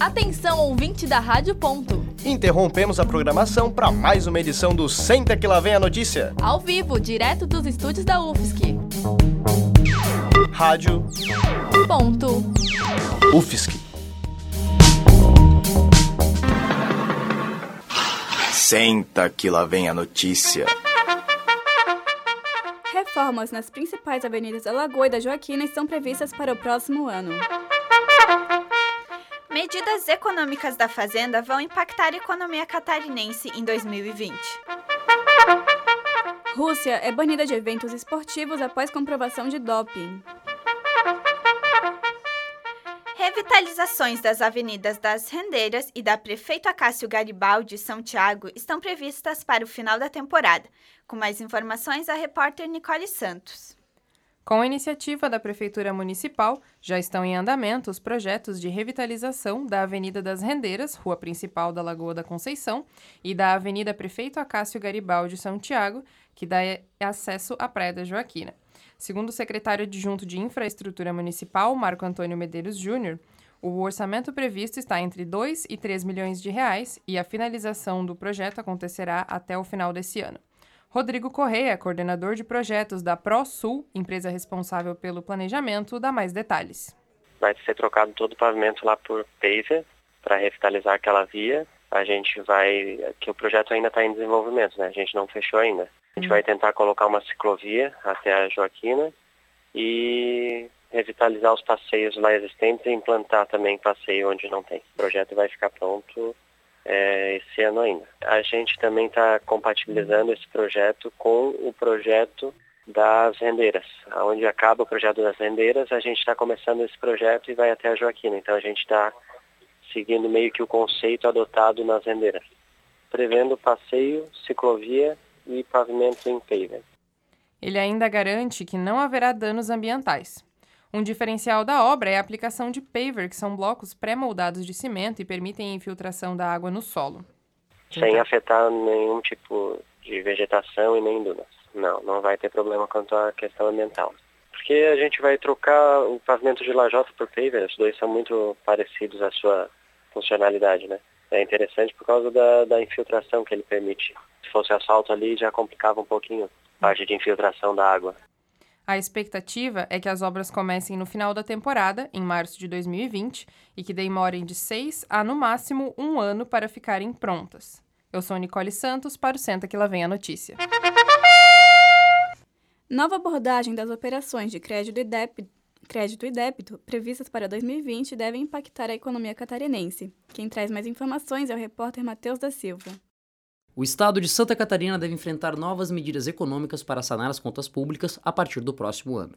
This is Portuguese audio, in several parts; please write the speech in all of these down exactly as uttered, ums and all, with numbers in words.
Atenção, ouvinte da Rádio Ponto. Interrompemos a programação para mais uma edição do Senta Que Lá Vem a Notícia. Ao vivo, direto dos estúdios da U F S C. Rádio Ponto U F S C. Senta que lá vem a notícia. Reformas nas principais avenidas da Lagoa e da Joaquina estão previstas para o próximo ano. Medidas econômicas da Fazenda vão impactar a economia catarinense em dois mil e vinte. Rússia é banida de eventos esportivos após comprovação de doping. Revitalizações das avenidas das Rendeiras e da Prefeito Acácio Garibaldi, São Tiago, estão previstas para o final da temporada. Com mais informações, a repórter Nicole Santos. Com a iniciativa da Prefeitura Municipal, já estão em andamento os projetos de revitalização da Avenida das Rendeiras, rua principal da Lagoa da Conceição, e da Avenida Prefeito Acácio Garibaldi, São Tiago, que dá acesso à Praia da Joaquina. Segundo o secretário adjunto de Infraestrutura Municipal, Marco Antônio Medeiros Júnior, o orçamento previsto está entre dois e três milhões de reais e a finalização do projeto acontecerá até o final desse ano. Rodrigo Correia, coordenador de projetos da ProSul, empresa responsável pelo planejamento, dá mais detalhes. Vai ser trocado todo o pavimento lá por paver para revitalizar aquela via. A gente vai... que o projeto ainda está em desenvolvimento, né? A gente não fechou ainda. A gente uhum. vai tentar colocar uma ciclovia até a Joaquina e revitalizar os passeios lá existentes e implantar também passeio onde não tem. O projeto vai ficar pronto esse ano ainda. A gente também está compatibilizando esse projeto com o projeto das Rendeiras. Onde acaba o projeto das Rendeiras, a gente está começando esse projeto e vai até a Joaquina. Então a gente está seguindo meio que o conceito adotado nas Rendeiras, prevendo passeio, ciclovia e pavimento em paver. Ele ainda garante que não haverá danos ambientais. Um diferencial da obra é a aplicação de paver, que são blocos pré-moldados de cimento e permitem a infiltração da água no solo. Sem então... afetar nenhum tipo de vegetação e nem dunas. Não, não vai ter problema quanto à questão ambiental. Porque a gente vai trocar o pavimento de lajota por paver, os dois são muito parecidos à sua funcionalidade, né? É interessante por causa da, da infiltração que ele permite. Se fosse asfalto ali, já complicava um pouquinho a parte de infiltração da água. A expectativa é que as obras comecem no final da temporada, em março de dois mil e vinte, e que demorem de seis a, no máximo, um ano para ficarem prontas. Eu sou Nicole Santos para o Senta Que Lá Vem a Notícia. Nova abordagem das operações de crédito e débito, crédito e débito previstas para dois mil e vinte deve impactar a economia catarinense. Quem traz mais informações é o repórter Matheus da Silva. O estado de Santa Catarina deve enfrentar novas medidas econômicas para sanar as contas públicas a partir do próximo ano.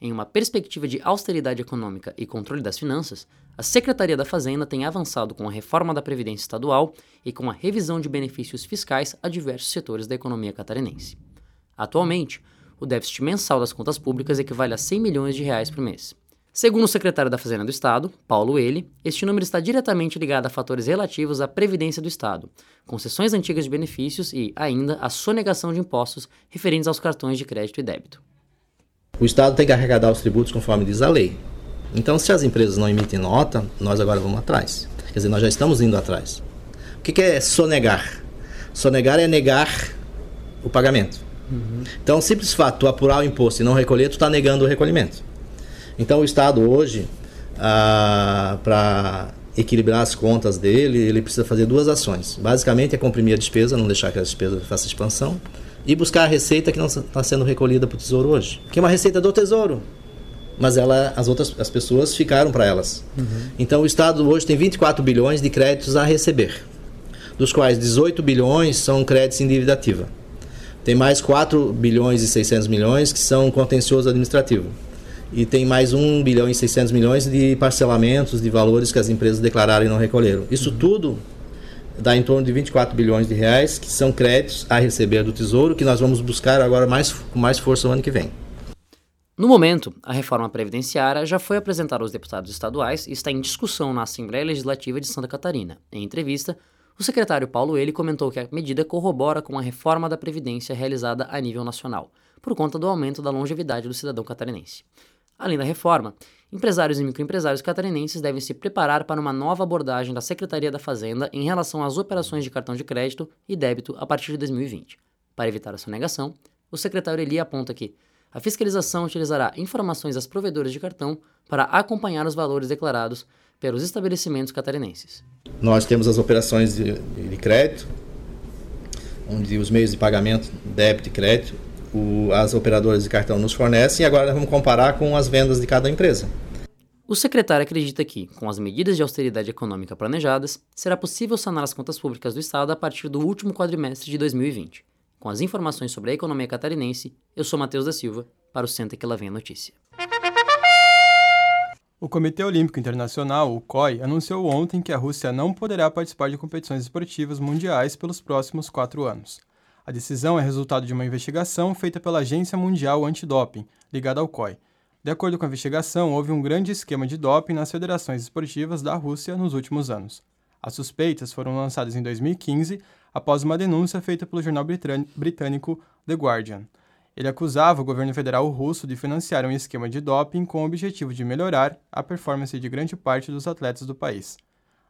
Em uma perspectiva de austeridade econômica e controle das finanças, a Secretaria da Fazenda tem avançado com a reforma da Previdência Estadual e com a revisão de benefícios fiscais a diversos setores da economia catarinense. Atualmente, o déficit mensal das contas públicas equivale a cem milhões de reais por mês. Segundo o secretário da Fazenda do Estado, Paulo Eli, este número está diretamente ligado a fatores relativos à Previdência do Estado, concessões antigas de benefícios e, ainda, a sonegação de impostos referentes aos cartões de crédito e débito. O Estado tem que arrecadar os tributos conforme diz a lei. Então, se as empresas não emitem nota, nós agora vamos atrás. Quer dizer, nós já estamos indo atrás. O que é sonegar? Sonegar é negar o pagamento. Uhum. Então, o simples fato de apurar o imposto e não recolher, tu está negando o recolhimento. Então o Estado hoje, ah, para equilibrar as contas dele, ele precisa fazer duas ações. Basicamente é comprimir a despesa, não deixar que a despesa faça expansão, e buscar a receita que não está sendo recolhida para o Tesouro hoje. Que é uma receita do Tesouro, mas ela, as outras as pessoas ficaram para elas. Uhum. Então o Estado hoje tem vinte e quatro bilhões de créditos a receber, dos quais dezoito bilhões são créditos em dívida ativa. Tem mais quatro bilhões e seiscentos milhões que são contencioso administrativo. E tem mais um bilhão e seiscentos milhões de parcelamentos de valores que as empresas declararam e não recolheram. Isso tudo dá em torno de vinte e quatro bilhões de reais, que são créditos a receber do Tesouro, que nós vamos buscar agora mais, com mais força o ano que vem. No momento, a reforma previdenciária já foi apresentada aos deputados estaduais e está em discussão na Assembleia Legislativa de Santa Catarina. Em entrevista, o secretário Paulo Eli comentou que a medida corrobora com a reforma da Previdência realizada a nível nacional, por conta do aumento da longevidade do cidadão catarinense. Além da reforma, empresários e microempresários catarinenses devem se preparar para uma nova abordagem da Secretaria da Fazenda em relação às operações de cartão de crédito e débito a partir de dois mil e vinte. Para evitar a sonegação, o secretário Eli aponta que a fiscalização utilizará informações das provedoras de cartão para acompanhar os valores declarados pelos estabelecimentos catarinenses. Nós temos as operações de, de crédito, onde os meios de pagamento, débito e crédito, o, as operadoras de cartão nos fornecem, e agora nós vamos comparar com as vendas de cada empresa. O secretário acredita que, com as medidas de austeridade econômica planejadas, será possível sanar as contas públicas do Estado a partir do último quadrimestre de dois mil e vinte. Com as informações sobre a economia catarinense, eu sou Matheus da Silva, para o Senta Que Lá Vem a Notícia. O Comitê Olímpico Internacional, o C O I, anunciou ontem que a Rússia não poderá participar de competições esportivas mundiais pelos próximos quatro anos. A decisão é resultado de uma investigação feita pela Agência Mundial Antidoping, ligada ao C O I. De acordo com a investigação, houve um grande esquema de doping nas federações esportivas da Rússia nos últimos anos. As suspeitas foram lançadas em dois mil e quinze, após uma denúncia feita pelo jornal britânico The Guardian. Ele acusava o governo federal russo de financiar um esquema de doping com o objetivo de melhorar a performance de grande parte dos atletas do país.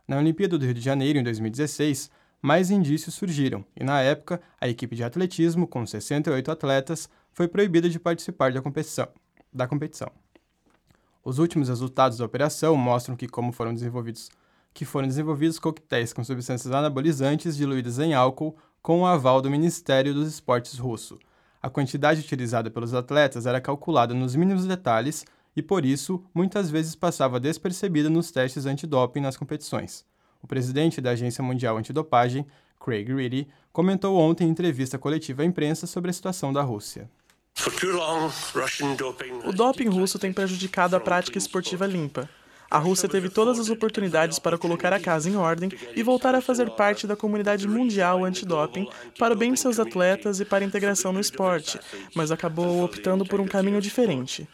Na Olimpíada do Rio de Janeiro, em dois mil e dezesseis, mais indícios surgiram e, na época, a equipe de atletismo, com sessenta e oito atletas, foi proibida de participar da competição. Da competição. Os últimos resultados da operação mostram que, como foram desenvolvidos, que foram desenvolvidos coquetéis com substâncias anabolizantes diluídas em álcool com o aval do Ministério dos Esportes russo. A quantidade utilizada pelos atletas era calculada nos mínimos detalhes e, por isso, muitas vezes passava despercebida nos testes antidoping nas competições. O presidente da Agência Mundial Antidopagem, Craig Reedie, comentou ontem em entrevista coletiva à imprensa sobre a situação da Rússia. O doping russo tem prejudicado a prática esportiva limpa. A Rússia teve todas as oportunidades para colocar a casa em ordem e voltar a fazer parte da comunidade mundial antidoping para o bem de seus atletas e para a integração no esporte, mas acabou optando por um caminho diferente.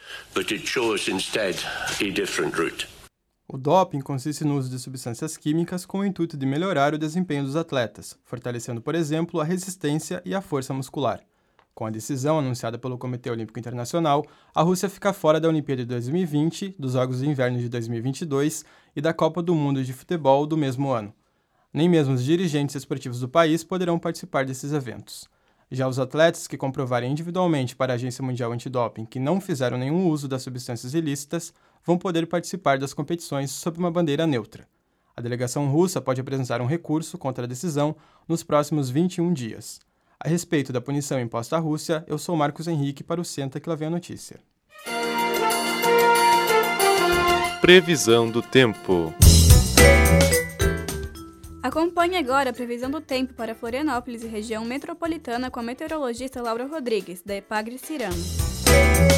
O doping consiste no uso de substâncias químicas com o intuito de melhorar o desempenho dos atletas, fortalecendo, por exemplo, a resistência e a força muscular. Com a decisão anunciada pelo Comitê Olímpico Internacional, a Rússia fica fora da Olimpíada de dois mil e vinte, dos Jogos de Inverno de dois mil e vinte e dois e da Copa do Mundo de Futebol do mesmo ano. Nem mesmo os dirigentes esportivos do país poderão participar desses eventos. Já os atletas que comprovarem individualmente para a Agência Mundial Antidoping que não fizeram nenhum uso das substâncias ilícitas vão poder participar das competições sob uma bandeira neutra. A delegação russa pode apresentar um recurso contra a decisão nos próximos vinte e um dias. A respeito da punição imposta à Rússia, eu sou Marcos Henrique para o Senta Que Lá Vem a Notícia. Previsão do tempo. Acompanhe agora a previsão do tempo para Florianópolis e região metropolitana com a meteorologista Laura Rodrigues, da EPAGRI/CIRAM.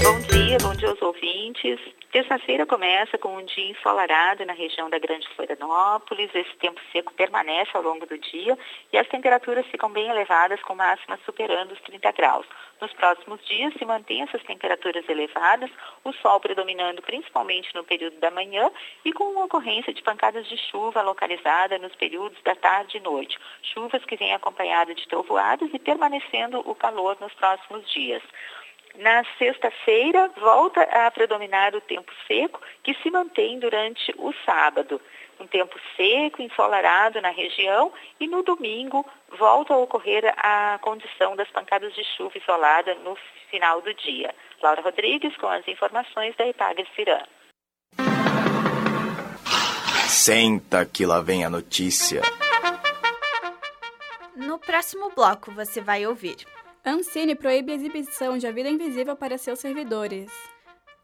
Bom dia, bom dia aos ouvintes. Terça-feira começa com um dia ensolarado na região da Grande Florianópolis. Esse tempo seco permanece ao longo do dia e as temperaturas ficam bem elevadas, com máximas superando os trinta graus. Nos próximos dias se mantêm essas temperaturas elevadas, o sol predominando principalmente no período da manhã e com uma ocorrência de pancadas de chuva localizada nos períodos da tarde e noite. Chuvas que vêm acompanhadas de trovoadas e permanecendo o calor nos próximos dias. Na sexta-feira, volta a predominar o tempo seco, que se mantém durante o sábado. Um tempo seco, ensolarado na região, e no domingo volta a ocorrer a condição das pancadas de chuva isolada no final do dia. Laura Rodrigues com as informações da EPAGRI/CIRAM. Senta que lá vem a notícia. No próximo bloco você vai ouvir: Ancine proíbe a exibição de A Vida Invisível para seus servidores.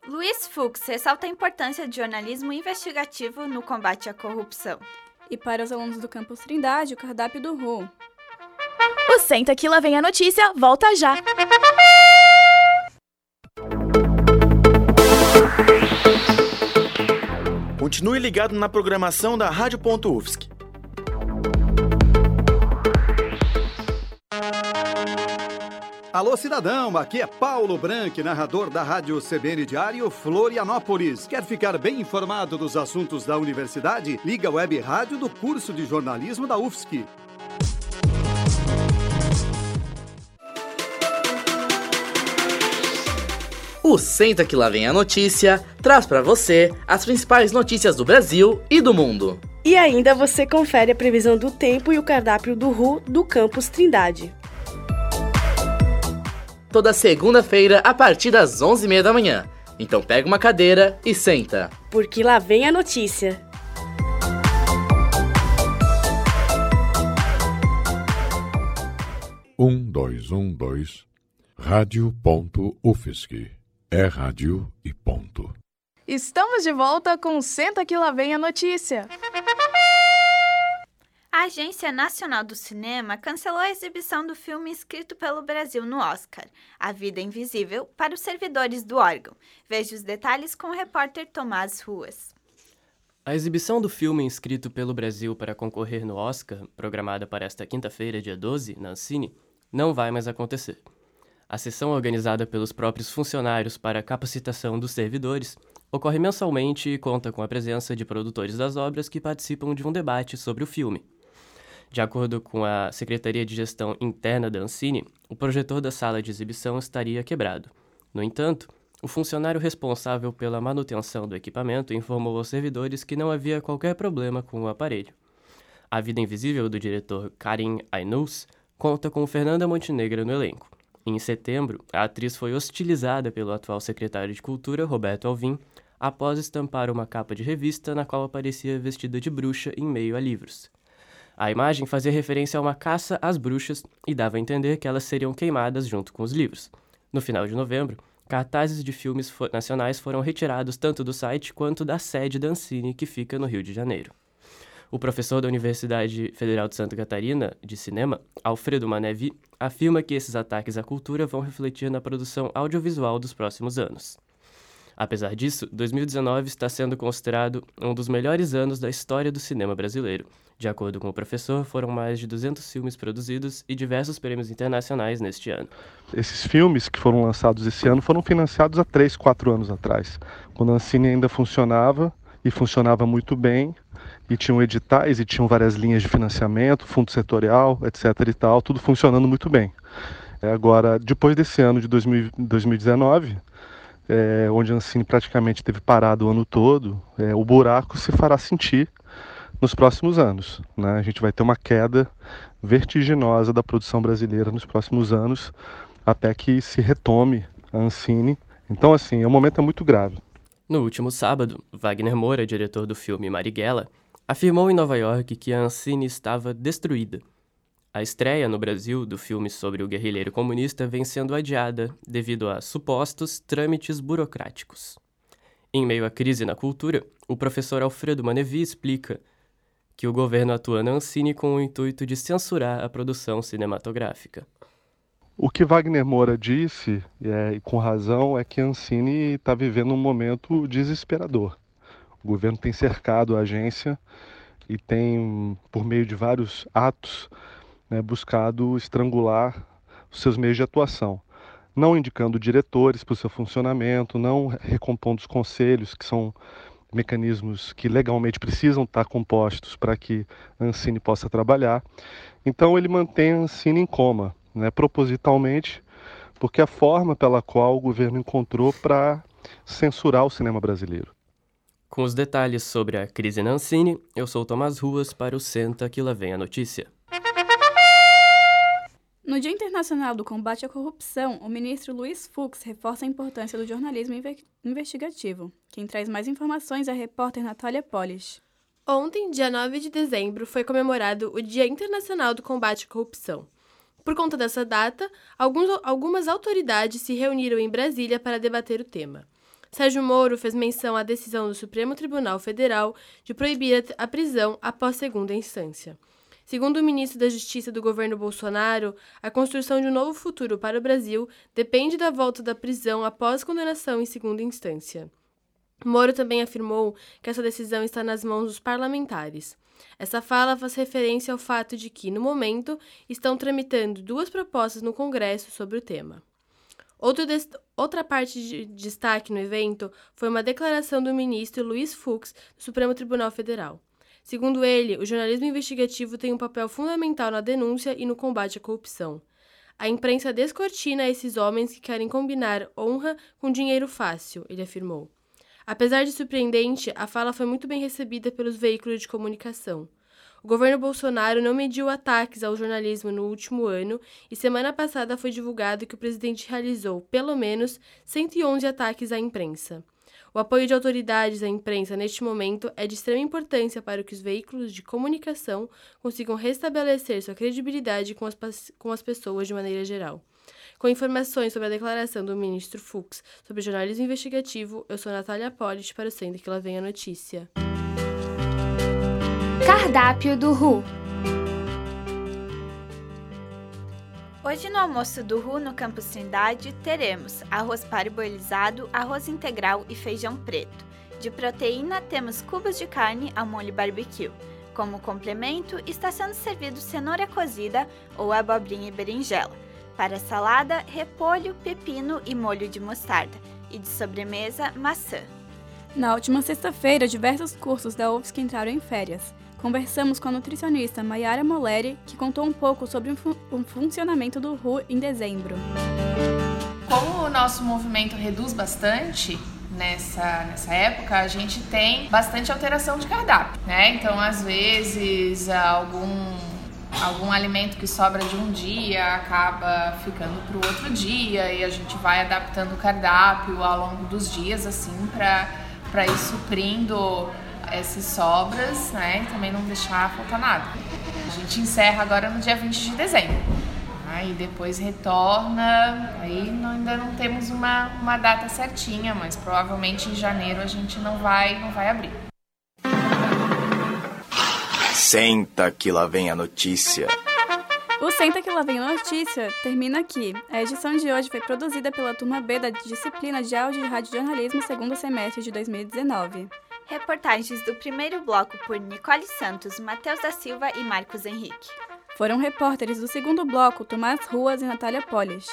Luiz Fux ressalta a importância de jornalismo investigativo no combate à corrupção. E para os alunos do Campus Trindade, o cardápio do R U. O Senta Que Lá Vem a Notícia, volta já! Continue ligado na programação da Rádio Ponto U F S C. Alô, cidadão! Aqui é Paulo Branco, narrador da Rádio C B N Diário Florianópolis. Quer ficar bem informado dos assuntos da universidade? Liga a web rádio do curso de jornalismo da U F S C. O Senta Que Lá Vem a Notícia traz para você as principais notícias do Brasil e do mundo. E ainda você confere a previsão do tempo e o cardápio do R U do Campus Trindade. Toda segunda-feira a partir das onze e meia da manhã. Então pega uma cadeira e senta. Porque lá vem a notícia. um dois um dois Rádio Ponto U F S C. É rádio e ponto. Estamos de volta com Senta Que Lá Vem a Notícia. A Agência Nacional do Cinema cancelou a exibição do filme inscrito pelo Brasil no Oscar, A Vida Invisível, para os servidores do órgão. Veja os detalhes com o repórter Tomás Ruas. A exibição do filme inscrito pelo Brasil para concorrer no Oscar, programada para esta quinta-feira, dia doze, na Ancine, não vai mais acontecer. A sessão organizada pelos próprios funcionários para a capacitação dos servidores ocorre mensalmente e conta com a presença de produtores das obras que participam de um debate sobre o filme. De acordo com a Secretaria de Gestão Interna da Ancine, o projetor da sala de exibição estaria quebrado. No entanto, o funcionário responsável pela manutenção do equipamento informou aos servidores que não havia qualquer problema com o aparelho. A Vida Invisível, do diretor Karim Ainouz, conta com Fernanda Montenegro no elenco. Em setembro, a atriz foi hostilizada pelo atual secretário de Cultura, Roberto Alvim, após estampar uma capa de revista na qual aparecia vestida de bruxa em meio a livros. A imagem fazia referência a uma caça às bruxas e dava a entender que elas seriam queimadas junto com os livros. No final de novembro, cartazes de filmes fo- nacionais foram retirados tanto do site quanto da sede da Ancine, que fica no Rio de Janeiro. O professor da Universidade Federal de Santa Catarina de Cinema, Alfredo Manevi, afirma que esses ataques à cultura vão refletir na produção audiovisual dos próximos anos. Apesar disso, dois mil e dezenove está sendo considerado um dos melhores anos da história do cinema brasileiro. De acordo com o professor, foram mais de duzentos filmes produzidos e diversos prêmios internacionais neste ano. Esses filmes que foram lançados esse ano foram financiados há três, quatro anos atrás, quando a Ancine ainda funcionava, e funcionava muito bem, e tinham editais, e tinham várias linhas de financiamento, fundo setorial, etcétera e tal, tudo funcionando muito bem. É, agora, depois desse ano de dois mil, dois mil e dezenove... É, onde a Ancine praticamente teve parado o ano todo, é, o buraco se fará sentir nos próximos anos, né? A gente vai ter uma queda vertiginosa da produção brasileira nos próximos anos, até que se retome a Ancine. Então, assim, é um momento muito grave. No último sábado, Wagner Moura, diretor do filme Marighella, afirmou em Nova York que a Ancine estava destruída. A estreia no Brasil do filme sobre o guerrilheiro comunista vem sendo adiada devido a supostos trâmites burocráticos. Em meio à crise na cultura, o professor Alfredo Manevi explica que o governo atua na Ancine com o intuito de censurar a produção cinematográfica. O que Wagner Moura disse, é, e com razão, é que a Ancine está vivendo um momento desesperador. O governo tem cercado a agência e tem, por meio de vários atos, né, buscado estrangular os seus meios de atuação, não indicando diretores para o seu funcionamento, não recompondo os conselhos, que são mecanismos que legalmente precisam estar compostos para que a Ancine possa trabalhar. Então ele mantém a Ancine em coma, né, propositalmente, porque é a forma pela qual o governo encontrou para censurar o cinema brasileiro. Com os detalhes sobre a crise na Ancine, eu sou o Tomás Ruas para o Senta Que Lá Vem a Notícia. No Dia Internacional do Combate à Corrupção, o ministro Luiz Fux reforça a importância do jornalismo inve- investigativo. Quem traz mais informações é a repórter Natália Polis. Ontem, dia nove de dezembro, foi comemorado o Dia Internacional do Combate à Corrupção. Por conta dessa data, alguns, algumas autoridades se reuniram em Brasília para debater o tema. Sérgio Moro fez menção à decisão do Supremo Tribunal Federal de proibir a prisão após segunda instância. Segundo o ministro da Justiça do governo Bolsonaro, a construção de um novo futuro para o Brasil depende da volta da prisão após condenação em segunda instância. Moro também afirmou que essa decisão está nas mãos dos parlamentares. Essa fala faz referência ao fato de que, no momento, estão tramitando duas propostas no Congresso sobre o tema. Outro des- outra parte de destaque no evento foi uma declaração do ministro Luiz Fux, do Supremo Tribunal Federal. Segundo ele, o jornalismo investigativo tem um papel fundamental na denúncia e no combate à corrupção. A imprensa descortina esses homens que querem combinar honra com dinheiro fácil, ele afirmou. Apesar de surpreendente, a fala foi muito bem recebida pelos veículos de comunicação. O governo Bolsonaro não mediu ataques ao jornalismo no último ano e semana passada foi divulgado que o presidente realizou, pelo menos, cento e onze ataques à imprensa. O apoio de autoridades à imprensa neste momento é de extrema importância para que os veículos de comunicação consigam restabelecer sua credibilidade com as, com as pessoas de maneira geral. Com informações sobre a declaração do ministro Fux sobre jornalismo investigativo, eu sou Natália Polis para o Senta Que Lá Vem a Notícia. Cardápio do R U. Hoje no almoço do R U no Campus Trindade teremos arroz parboilizado, arroz integral e feijão preto. De proteína temos cubos de carne ao molho barbecue. Como complemento está sendo servido cenoura cozida ou abobrinha e berinjela. Para salada, repolho, pepino e molho de mostarda. E de sobremesa, maçã. Na última sexta-feira, diversos cursos da U F S C entraram em férias. Conversamos com a nutricionista Mayara Moleri, que contou um pouco sobre o fun- um funcionamento do R U em dezembro. Como o nosso movimento reduz bastante nessa, nessa época, a gente tem bastante alteração de cardápio, né? Então, às vezes, algum... Algum alimento que sobra de um dia acaba ficando para o outro dia e a gente vai adaptando o cardápio ao longo dos dias, assim, para para ir suprindo essas sobras, né? E também não deixar faltar nada. A gente encerra agora no dia vinte de dezembro, né? E depois retorna. Aí não, ainda não temos uma, uma data certinha, mas provavelmente em janeiro a gente não vai, não vai abrir. Senta que lá vem a notícia. O Senta que lá vem a notícia termina aqui. A edição de hoje foi produzida pela turma B da disciplina de áudio e radiojornalismo segundo semestre de dois mil e dezenove. Reportagens do primeiro bloco por Nicole Santos, Matheus da Silva e Marcos Henrique. Foram repórteres do segundo bloco Tomás Ruas e Natália Polis.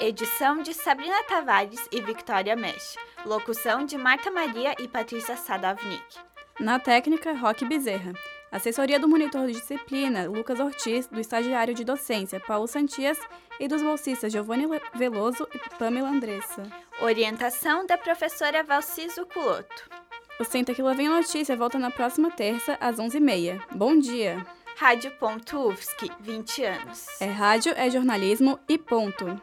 Edição de Sabrina Tavares e Victoria Mesh. Locução de Marta Maria e Patrícia Sadovnik. Na técnica, Roque Bezerra. Assessoria do monitor de disciplina, Lucas Ortiz, do estagiário de docência, Paulo Santias, e dos bolsistas Giovanni Veloso e Pamela Andressa. Orientação da professora Valciso Culoto. O Senta Que Lá Vem a Notícia volta na próxima terça, às onze e meia. Bom dia! Rádio Ponto U F S C, vinte anos. É rádio, é jornalismo e ponto.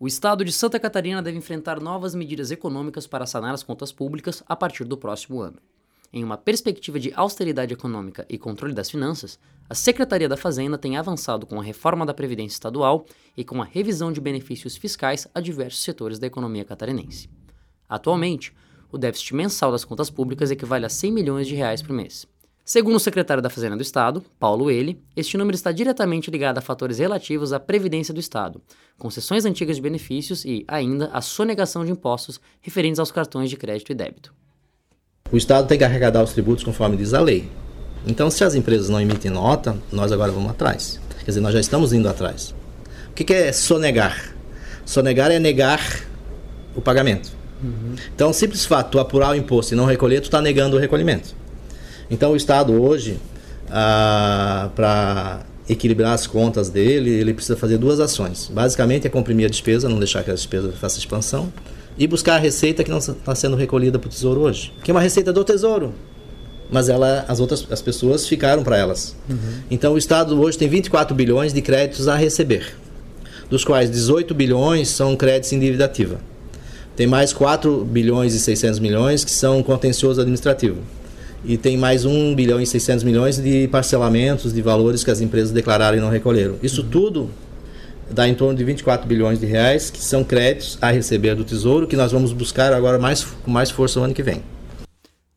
O Estado de Santa Catarina deve enfrentar novas medidas econômicas para sanar as contas públicas a partir do próximo ano. Em uma perspectiva de austeridade econômica e controle das finanças, a Secretaria da Fazenda tem avançado com a reforma da Previdência Estadual e com a revisão de benefícios fiscais a diversos setores da economia catarinense. Atualmente, o déficit mensal das contas públicas equivale a cem milhões de reais por mês. Segundo o secretário da Fazenda do Estado, Paulo Eli, este número está diretamente ligado a fatores relativos à Previdência do Estado, concessões antigas de benefícios e, ainda, a sonegação de impostos referentes aos cartões de crédito e débito. O Estado tem que arrecadar os tributos conforme diz a lei. Então, se as empresas não emitem nota, nós agora vamos atrás. Quer dizer, nós já estamos indo atrás. O que é sonegar? Sonegar é negar o pagamento. Uhum. Então, o simples fato de tu apurar o imposto e não recolher, tu está negando o recolhimento. Então o Estado hoje, ah, para equilibrar as contas dele, ele precisa fazer duas ações. Basicamente é comprimir a despesa, não deixar que a despesa faça expansão, e buscar a receita que não está sendo recolhida para o Tesouro hoje. Que é uma receita do Tesouro, mas ela, as outras as pessoas ficaram para elas. Uhum. Então o Estado hoje tem vinte e quatro bilhões de créditos a receber, dos quais dezoito bilhões são créditos em dívida ativa. Tem mais quatro bilhões e seiscentos milhões que são contencioso administrativo. E tem mais um bilhão e seiscentos milhões de parcelamentos de valores que as empresas declararam e não recolheram. Isso tudo dá em torno de vinte e quatro bilhões de reais, que são créditos a receber do Tesouro, que nós vamos buscar agora mais, com mais força no ano que vem.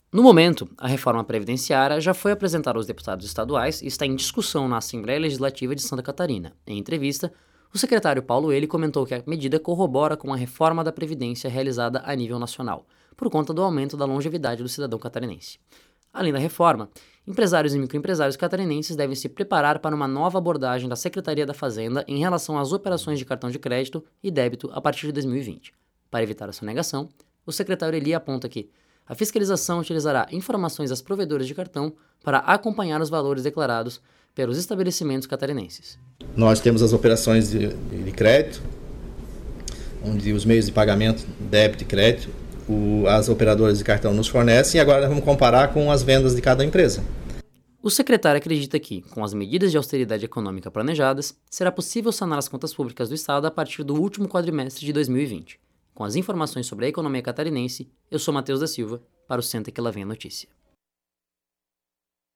No momento, a reforma previdenciária já foi apresentada aos deputados estaduais e está em discussão na Assembleia Legislativa de Santa Catarina. Em entrevista, o secretário Paulo Eli comentou que a medida corrobora com a reforma da Previdência realizada a nível nacional, por conta do aumento da longevidade do cidadão catarinense. Além da reforma, empresários e microempresários catarinenses devem se preparar para uma nova abordagem da Secretaria da Fazenda em relação às operações de cartão de crédito e débito a partir de dois mil e vinte. Para evitar a sonegação, o secretário Eli aponta que a fiscalização utilizará informações das provedoras de cartão para acompanhar os valores declarados pelos estabelecimentos catarinenses. Nós temos as operações de, de crédito, onde os meios de pagamento, débito e crédito, o, as operadoras de cartão nos fornecem, e agora nós vamos comparar com as vendas de cada empresa. O secretário acredita que, com as medidas de austeridade econômica planejadas, será possível sanar as contas públicas do Estado a partir do último quadrimestre de dois mil e vinte. Com as informações sobre a economia catarinense, eu sou Matheus da Silva, para o Senta Que Lá Vem a Notícia.